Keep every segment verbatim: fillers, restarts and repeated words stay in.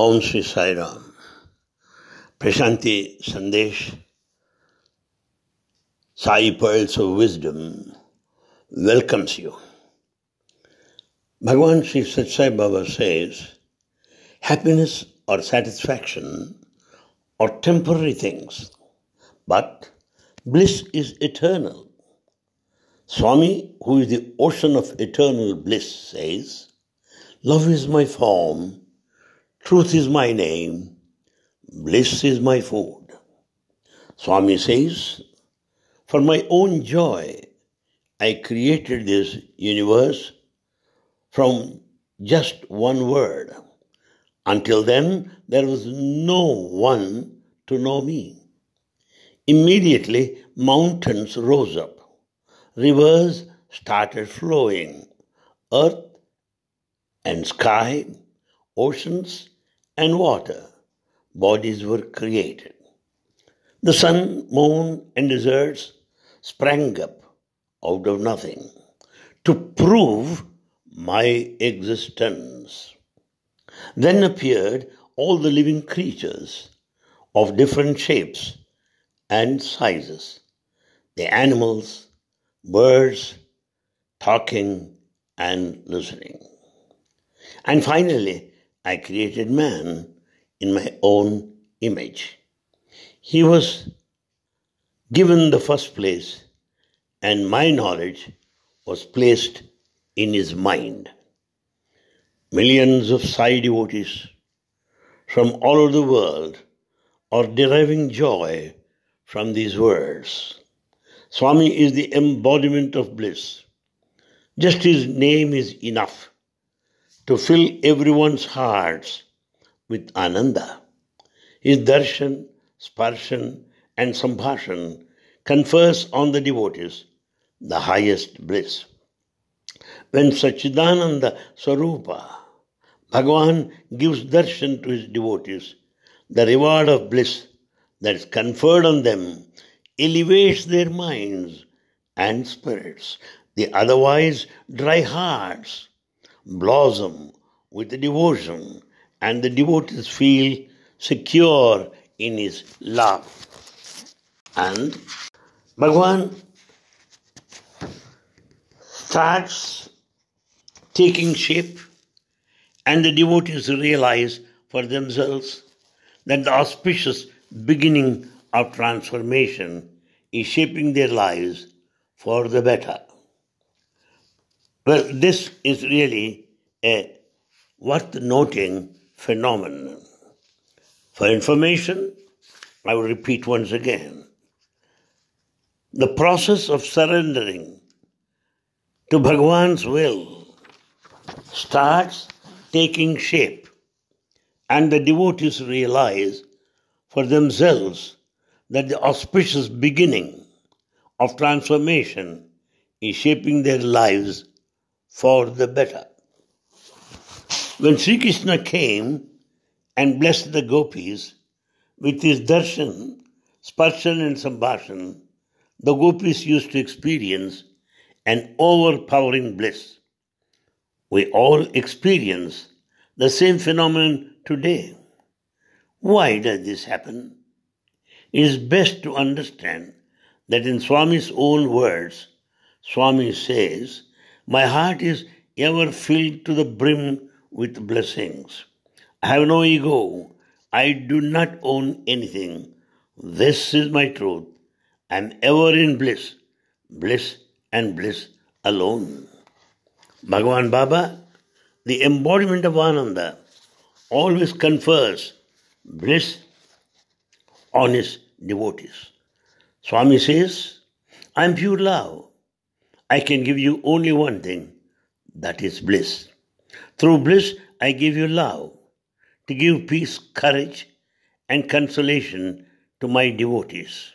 Om Sri Sai Ram. Prashanti Sandesh, Sai Pearls of Wisdom welcomes you. Bhagavan Sri Sathya Sai Baba says, happiness or satisfaction are temporary things, but bliss is eternal. Swami, who is the ocean of eternal bliss, says, love is my form, truth is my name, bliss is my food. Swami says, for my own joy, I created this universe from just one word. Until then, there was no one to know me. Immediately, mountains rose up. Rivers started flowing. Earth and sky, oceans and water, bodies were created. The sun, moon, and deserts sprang up out of nothing to prove my existence. Then appeared all the living creatures of different shapes and sizes, the animals, birds, talking and listening. And finally, I created man in my own image. He was given the first place, and my knowledge was placed in his mind. Millions of Sai devotees from all over the world are deriving joy from these words. Swami is the embodiment of bliss. Just his name is enough to fill everyone's hearts with ananda. His darshan, sparshan and sambhashan confers on the devotees the highest bliss. When Sachidananda Swarupa, Bhagavan, gives darshan to his devotees, the reward of bliss that is conferred on them elevates their minds and spirits. The otherwise dry hearts blossom with the devotion, and the devotees feel secure in his love. And Bhagavan starts taking shape, and the devotees realize for themselves that the auspicious beginning of transformation is shaping their lives for the better. Well, this is really a worth noting phenomenon. For information, I will repeat once again. The process of surrendering to Bhagavan's will starts taking shape, and the devotees realize for themselves that the auspicious beginning of transformation is shaping their lives for the better. When Sri Krishna came and blessed the gopis with his darshan, sparshan and sambhashan, the gopis used to experience an overpowering bliss. We all experience the same phenomenon today. Why does this happen? It is best to understand that in Swami's own words, Swami says, my heart is ever filled to the brim with blessings. I have no ego. I do not own anything. This is my truth. I am ever in bliss, bliss and bliss alone. Bhagavan Baba, the embodiment of Ananda, always confers bliss on his devotees. Swami says, I am pure love. I can give you only one thing, that is bliss. Through bliss, I give you love, to give peace, courage, and consolation to my devotees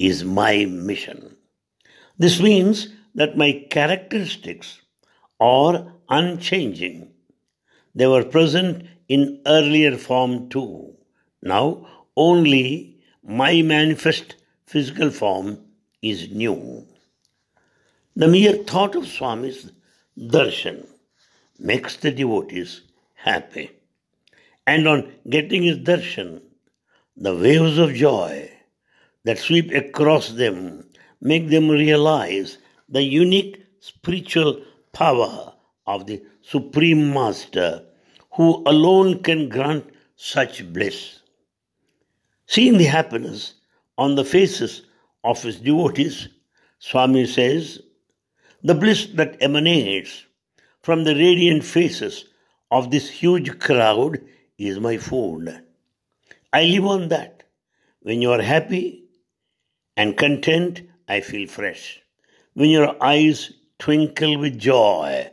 is my mission. This means that my characteristics are unchanging. They were present in earlier form too. Now only my manifest physical form is new. The mere thought of Swami's darshan makes the devotees happy, and on getting his darshan, the waves of joy that sweep across them make them realize the unique spiritual power of the Supreme Master, who alone can grant such bliss. Seeing the happiness on the faces of his devotees, Swami says, the bliss that emanates from the radiant faces of this huge crowd is my food. I live on that. When you are happy and content, I feel fresh. When your eyes twinkle with joy,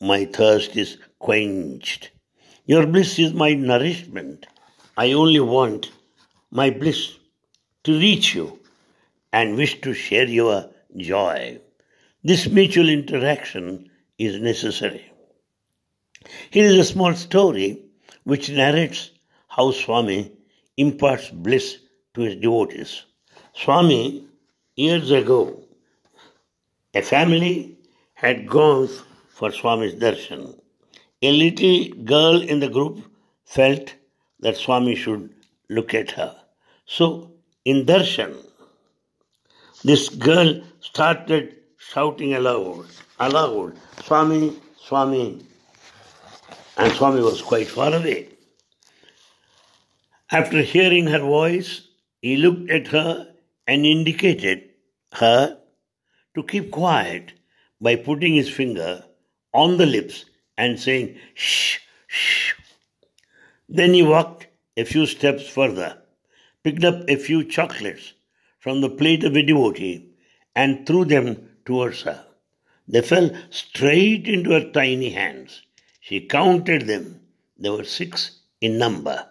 my thirst is quenched. Your bliss is my nourishment. I only want my bliss to reach you and wish to share your joy. This mutual interaction is necessary. Here is a small story which narrates how Swami imparts bliss to his devotees. Swami, years ago, a family had gone for Swami's darshan. A little girl in the group felt that Swami should look at her. So, in darshan, this girl started shouting aloud, aloud, Swami, Swami. And Swami was quite far away. After hearing her voice, he looked at her and indicated her to keep quiet by putting his finger on the lips and saying, shh, shh. Then he walked a few steps further, picked up a few chocolates from the plate of a devotee and threw them towards her. They fell straight into her tiny hands. She counted them. There were six in number.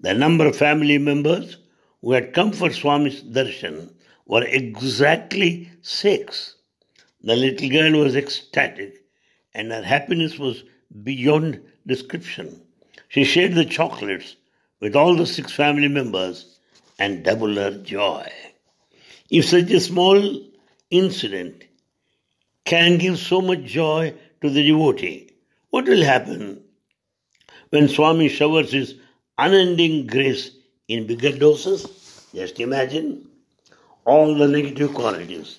The number of family members who had come for Swami's darshan were exactly six. The little girl was ecstatic, and her happiness was beyond description. She shared the chocolates with all the six family members and doubled her joy. If such a small incident can give so much joy to the devotee, what will happen when Swami showers his unending grace in bigger doses? Just imagine. All the negative qualities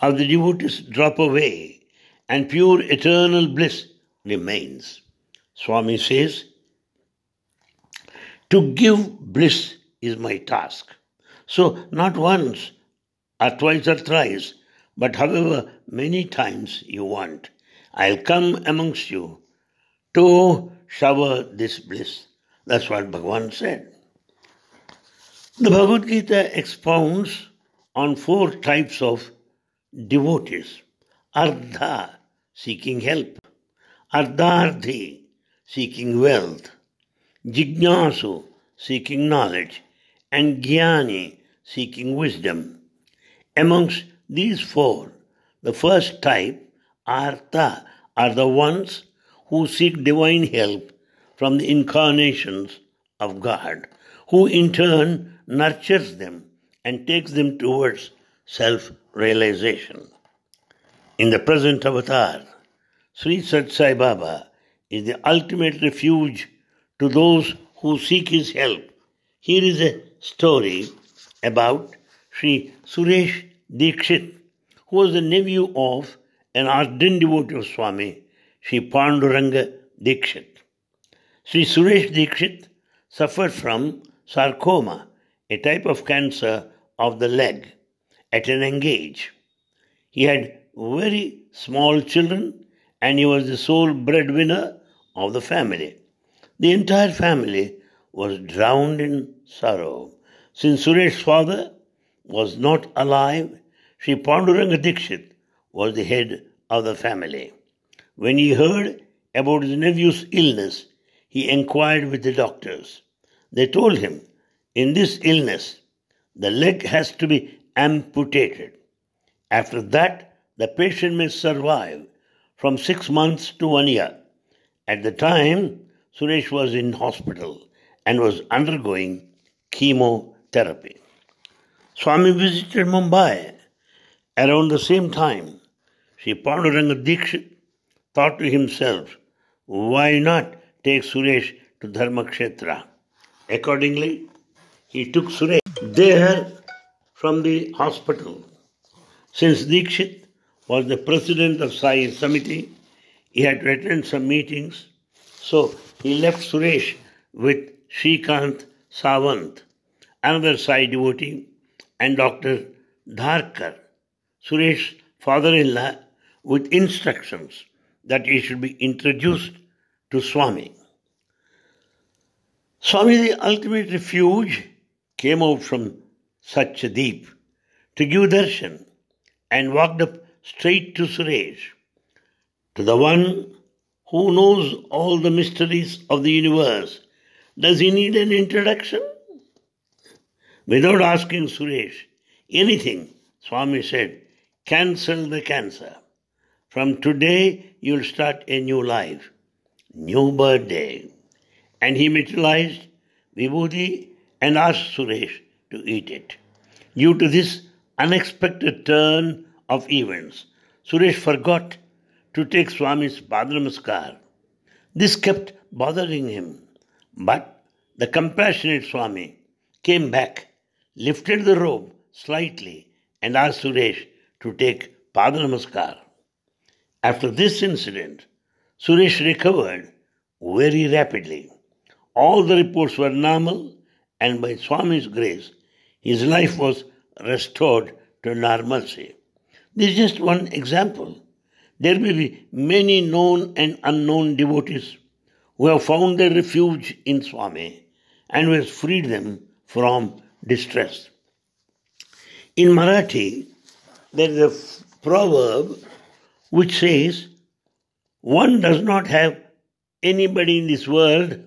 of the devotees drop away and pure eternal bliss remains. Swami says, to give bliss is my task. So not once or twice or thrice, but however many times you want, I'll come amongst you to shower this bliss. That's what Bhagavan said. The Bhagavad Gita expounds on four types of devotees. Ardha, seeking help. Ardhardhi, seeking wealth. Jignasu, seeking knowledge. And Jnani, seeking wisdom. Amongst these four, the first type, Artha, are the ones who seek divine help from the incarnations of God, who in turn nurtures them and takes them towards self-realization. In the present avatar, Sri Sathya Sai Baba is the ultimate refuge to those who seek his help. Here is a story about Sri Suresh Dikshit, who was the nephew of an ardent devotee of Swami, Sri Panduranga Dikshit. Sri Suresh Dikshit suffered from sarcoma, a type of cancer of the leg, at an young age. He had very small children and he was the sole breadwinner of the family. The entire family was drowned in sorrow. Since Suresh's father was not alive, Sri Panduranga Dikshit was the head of the family. When he heard about his nephew's illness, he inquired with the doctors. They told him, in this illness, the leg has to be amputated. After that, the patient may survive from six months to one year. At the time, Suresh was in hospital and was undergoing chemotherapy. Swami visited Mumbai. Around the same time, Sri Panduranga Dikshit thought to himself, why not take Suresh to Dharmakshetra. Accordingly, he took Suresh there from the hospital. Since Dikshit was the president of Sai Samiti, he had to attend some meetings, so he left Suresh with Sri Kanth Savant, another Sai devotee, and Doctor Dharkar, Suresh's father-in-law, with instructions that he should be introduced to Swami. Swami, the ultimate refuge, came out from Sacchideep to give darshan and walked up straight to Suresh, to the one who knows all the mysteries of the universe. Does he need an introduction? Without asking Suresh anything, Swami said, "Cancel the cancer. From today, you'll start a new life, new birthday." And he materialized vibhuti and asked Suresh to eat it. Due to this unexpected turn of events, Suresh forgot to take Swami's padanamaskar. This kept bothering him, but the compassionate Swami came back, lifted the robe slightly, and asked Suresh to take padanamaskar. After this incident, Suresh recovered very rapidly. All the reports were normal, and by Swami's grace, his life was restored to normalcy. This is just one example. There will be many known and unknown devotees who have found their refuge in Swami and who has freed them from distress. In Marathi, there is a proverb which says, "One does not have anybody in this world.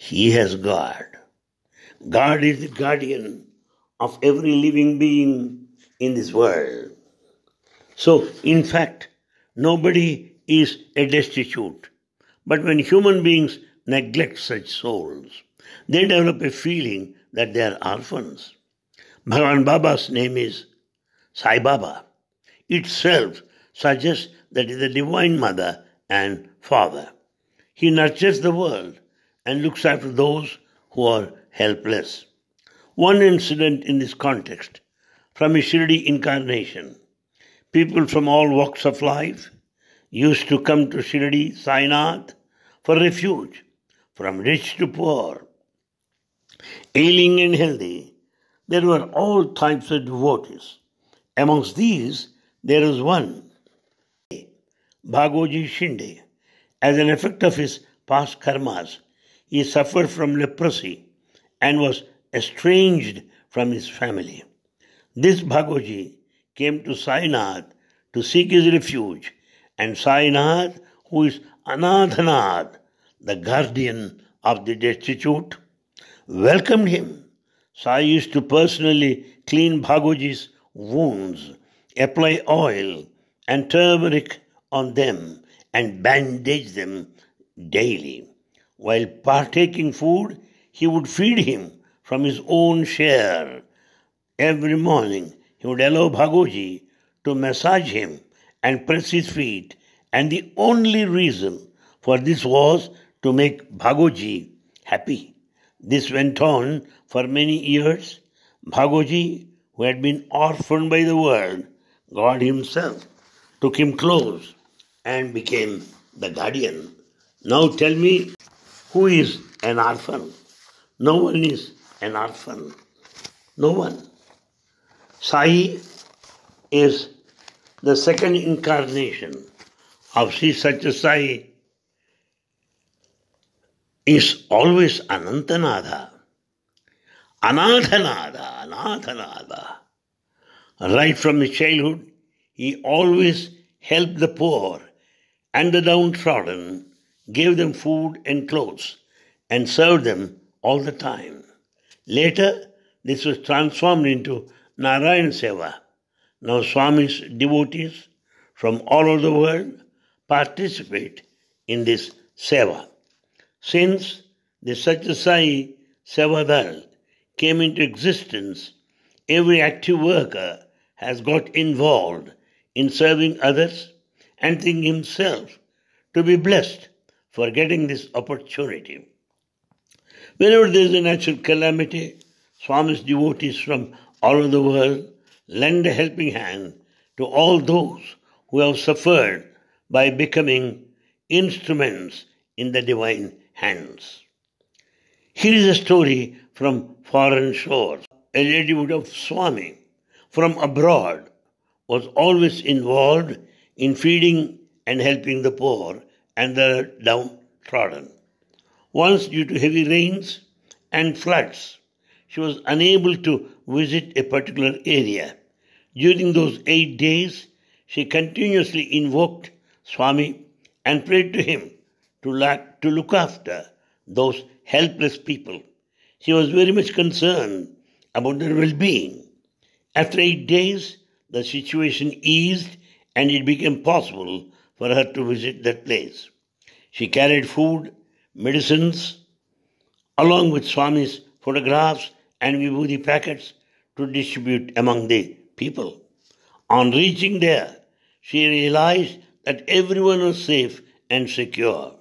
He has God. God is the guardian of every living being in this world." So, in fact, nobody is a destitute. But when human beings neglect such souls, they develop a feeling that they are orphans. Bhagavan Baba's name is Sai Baba. Itself suggests that he is the divine mother and father. He nurtures the world and looks after those who are helpless. One incident in this context, from his Shirdi incarnation, people from all walks of life used to come to Shirdi, Sainath, for refuge, from rich to poor, ailing and healthy. There were all types of devotees. Amongst these, there was one, Bhagoji Shinde. As an effect of his past karmas, he suffered from leprosy and was estranged from his family. This Bhagoji came to Sainath to seek his refuge, and Sainath, who is Anathanath, the guardian of the destitute, welcomed him. Sai used to personally clean Bhagoji's wounds, apply oil and turmeric on them, and bandage them daily. While partaking food, he would feed him from his own share. Every morning, he would allow Bhagoji to massage him and press his feet, and the only reason for this was to make Bhagoji happy. This went on for many years. Bhagoji, who had been orphaned by the world, God himself took him close and became the guardian. Now tell me, who is an orphan? No one is an orphan. No one. Sai is the second incarnation of Sri Sathya Sai, is always Anantanada, Anathanada, Anathanada. Right from his childhood, he always helped the poor and the downtrodden, gave them food and clothes, and served them all the time. Later, this was transformed into Narayan Seva. Now Swami's devotees from all over the world participate in this Seva. Since the Sathya Sai Sevadal came into existence, every active worker has got involved in serving others and thinking himself to be blessed forgetting this opportunity. Whenever there is a natural calamity, Swami's devotees from all over the world lend a helping hand to all those who have suffered by becoming instruments in the divine hands. Here is a story from foreign shores. A devotee of Swami from abroad was always involved in feeding and helping the poor and the downtrodden. Once, due to heavy rains and floods, she was unable to visit a particular area. During those eight days, she continuously invoked Swami and prayed to him to look after those helpless people. She was very much concerned about their well-being. After eight days, the situation eased and it became possible for her to visit that place. She carried food, medicines, along with Swami's photographs and vibhuti packets to distribute among the people. On reaching there, she realized that everyone was safe and secure.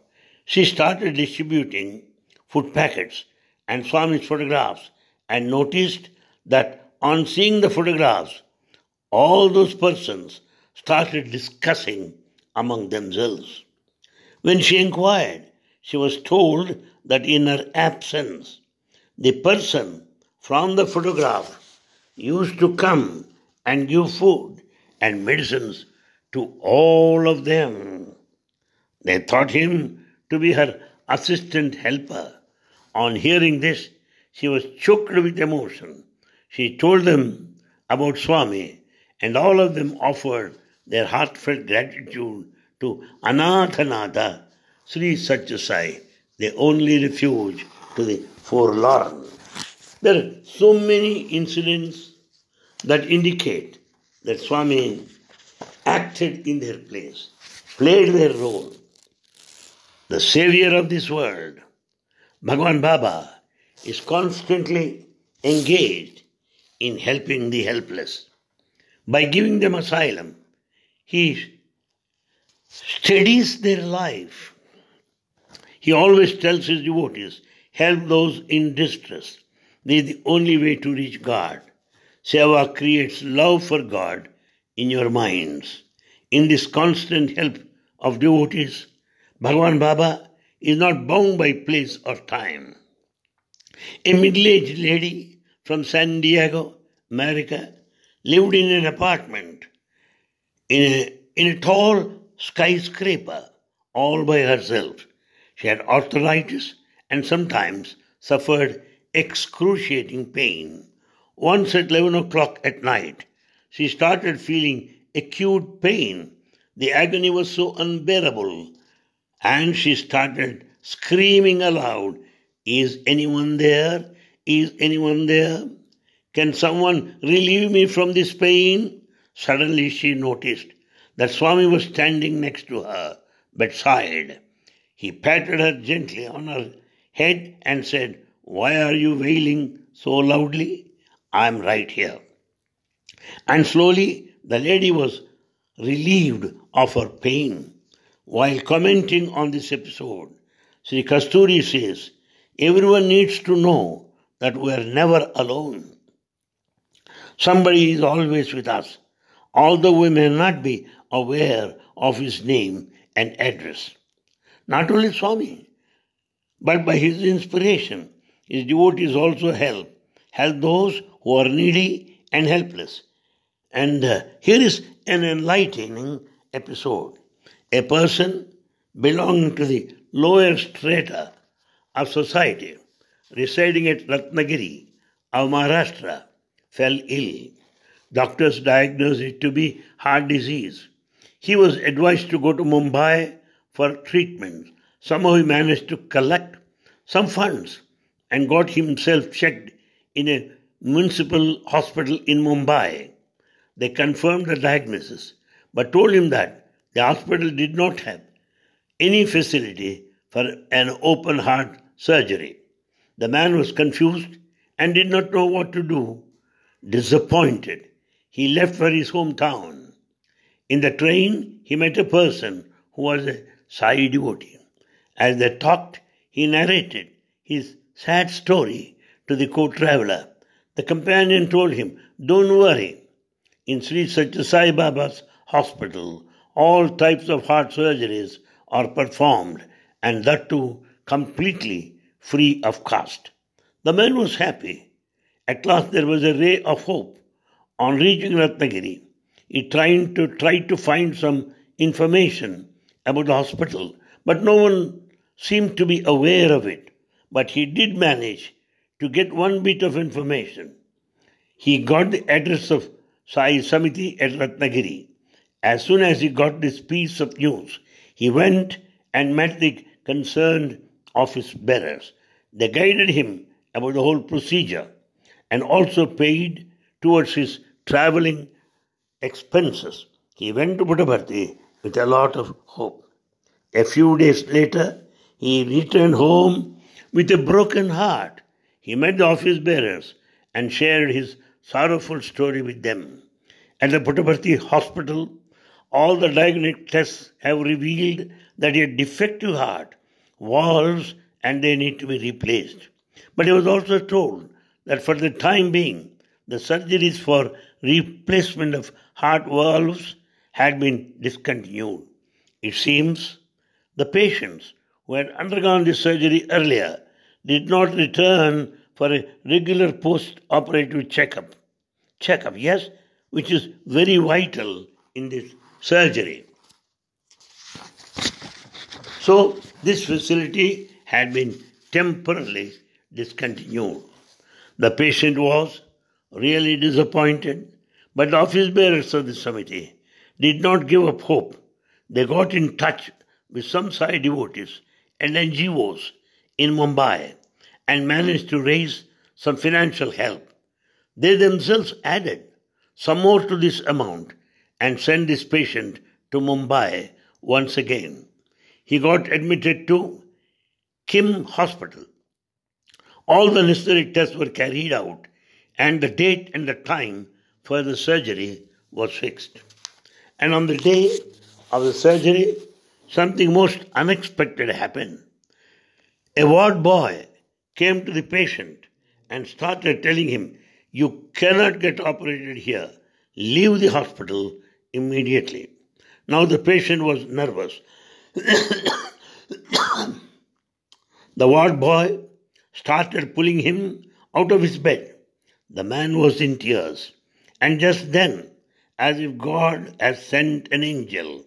She started distributing food packets and Swami's photographs and noticed that on seeing the photographs, all those persons started discussing among themselves. When she inquired, she was told that in her absence, the person from the photograph used to come and give food and medicines to all of them. They thought him to be her assistant helper. On hearing this, she was choked with emotion. She told them about Swami, and all of them offered their heartfelt gratitude to Anathanatha, Sri Sathya Sai, the only refuge to the forlorn. There are so many incidents that indicate that Swami acted in their place, played their role. The Savior of this world, Bhagavan Baba, is constantly engaged in helping the helpless. By giving them asylum, he steadies their life. He always tells his devotees, help those in distress. This is the only way to reach God. Seva creates love for God in your minds. In this constant help of devotees, Bhagavan Baba is not bound by place or time. A middle-aged lady from San Diego, America, lived in an apartment in a, in a tall skyscraper all by herself. She had arthritis and sometimes suffered excruciating pain. Once at eleven o'clock at night, she started feeling acute pain. The agony was so unbearable, and she started screaming aloud, "Is anyone there? Is anyone there? Can someone relieve me from this pain?" Suddenly she noticed that Swami was standing next to her bedside. He patted her gently on her head and said, "Why are you wailing so loudly? I am right here." And slowly the lady was relieved of her pain. While commenting on this episode, Sri Kasturi says, "Everyone needs to know that we are never alone. Somebody is always with us, although we may not be aware of his name and address." Not only Swami, but by his inspiration, his devotees also help, help those who are needy and helpless. And uh, here is an enlightening episode. A person belonging to the lower strata of society, residing at Ratnagiri of Maharashtra, fell ill. Doctors diagnosed it to be heart disease. He was advised to go to Mumbai for treatment. Somehow he managed to collect some funds and got himself checked in a municipal hospital in Mumbai. They confirmed the diagnosis, but told him that the hospital did not have any facility for an open heart surgery. The man was confused and did not know what to do. Disappointed, he left for his hometown. In the train, he met a person who was a Sai devotee. As they talked, he narrated his sad story to the co-traveler. The companion told him, "Don't worry. In Sri Sathya Sai Baba's hospital, all types of heart surgeries are performed, and that too completely free of cost." The man was happy. At last there was a ray of hope. On reaching Ratnagiri, he tried to, tried to find some information about the hospital, but no one seemed to be aware of it. But he did manage to get one bit of information. He got the address of Sai Samiti at Ratnagiri. As soon as he got this piece of news, he went and met the concerned office bearers. They guided him about the whole procedure and also paid towards his travelling expenses. He went to Puttaparthi with a lot of hope. A few days later, he returned home with a broken heart. He met the office bearers and shared his sorrowful story with them. At the Puttaparthi hospital, all the diagnostic tests have revealed that he had a defective heart, valves, and they need to be replaced. But he was also told that for the time being, the surgeries for replacement of heart valves had been discontinued. It seems the patients who had undergone this surgery earlier did not return for a regular post-operative checkup. Checkup, yes, which is very vital in this surgery. So, this facility had been temporarily discontinued. The patient was really disappointed, but the office bearers of the Samiti did not give up hope. They got in touch with some Sai devotees and N G Os in Mumbai and managed to raise some financial help. They themselves added some more to this amount and sent this patient to Mumbai once again. He got admitted to Kim Hospital. All the necessary tests were carried out, and the date and the time for the surgery was fixed. And on the day of the surgery, something most unexpected happened. A ward boy came to the patient and started telling him, "You cannot get operated here. Leave the hospital immediately." Now the patient was nervous. The ward boy started pulling him out of his bed. The man was in tears. And just then, as if God had sent an angel,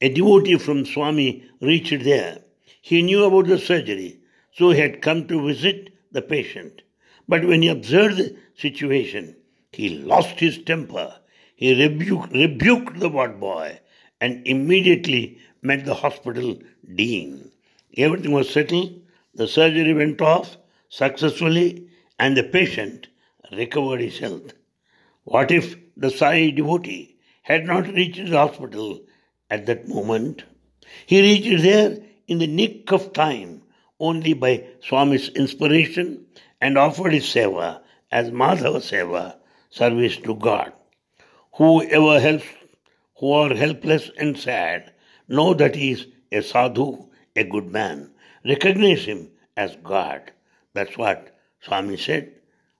a devotee from Swami reached there. He knew about the surgery, so he had come to visit the patient. But when he observed the situation, he lost his temper. He rebuked, rebuked the ward boy and immediately met the hospital dean. Everything was settled. The surgery went off successfully and the patient recovered his health. What if the Sai devotee had not reached the hospital at that moment? He reached there in the nick of time only by Swami's inspiration and offered his seva as Madhava Seva, service to God. Whoever helps, who are helpless and sad, know that he is a sadhu, a good man. Recognize him as God. That's what Swami said.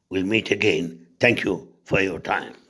We'll meet again. Thank you for your time.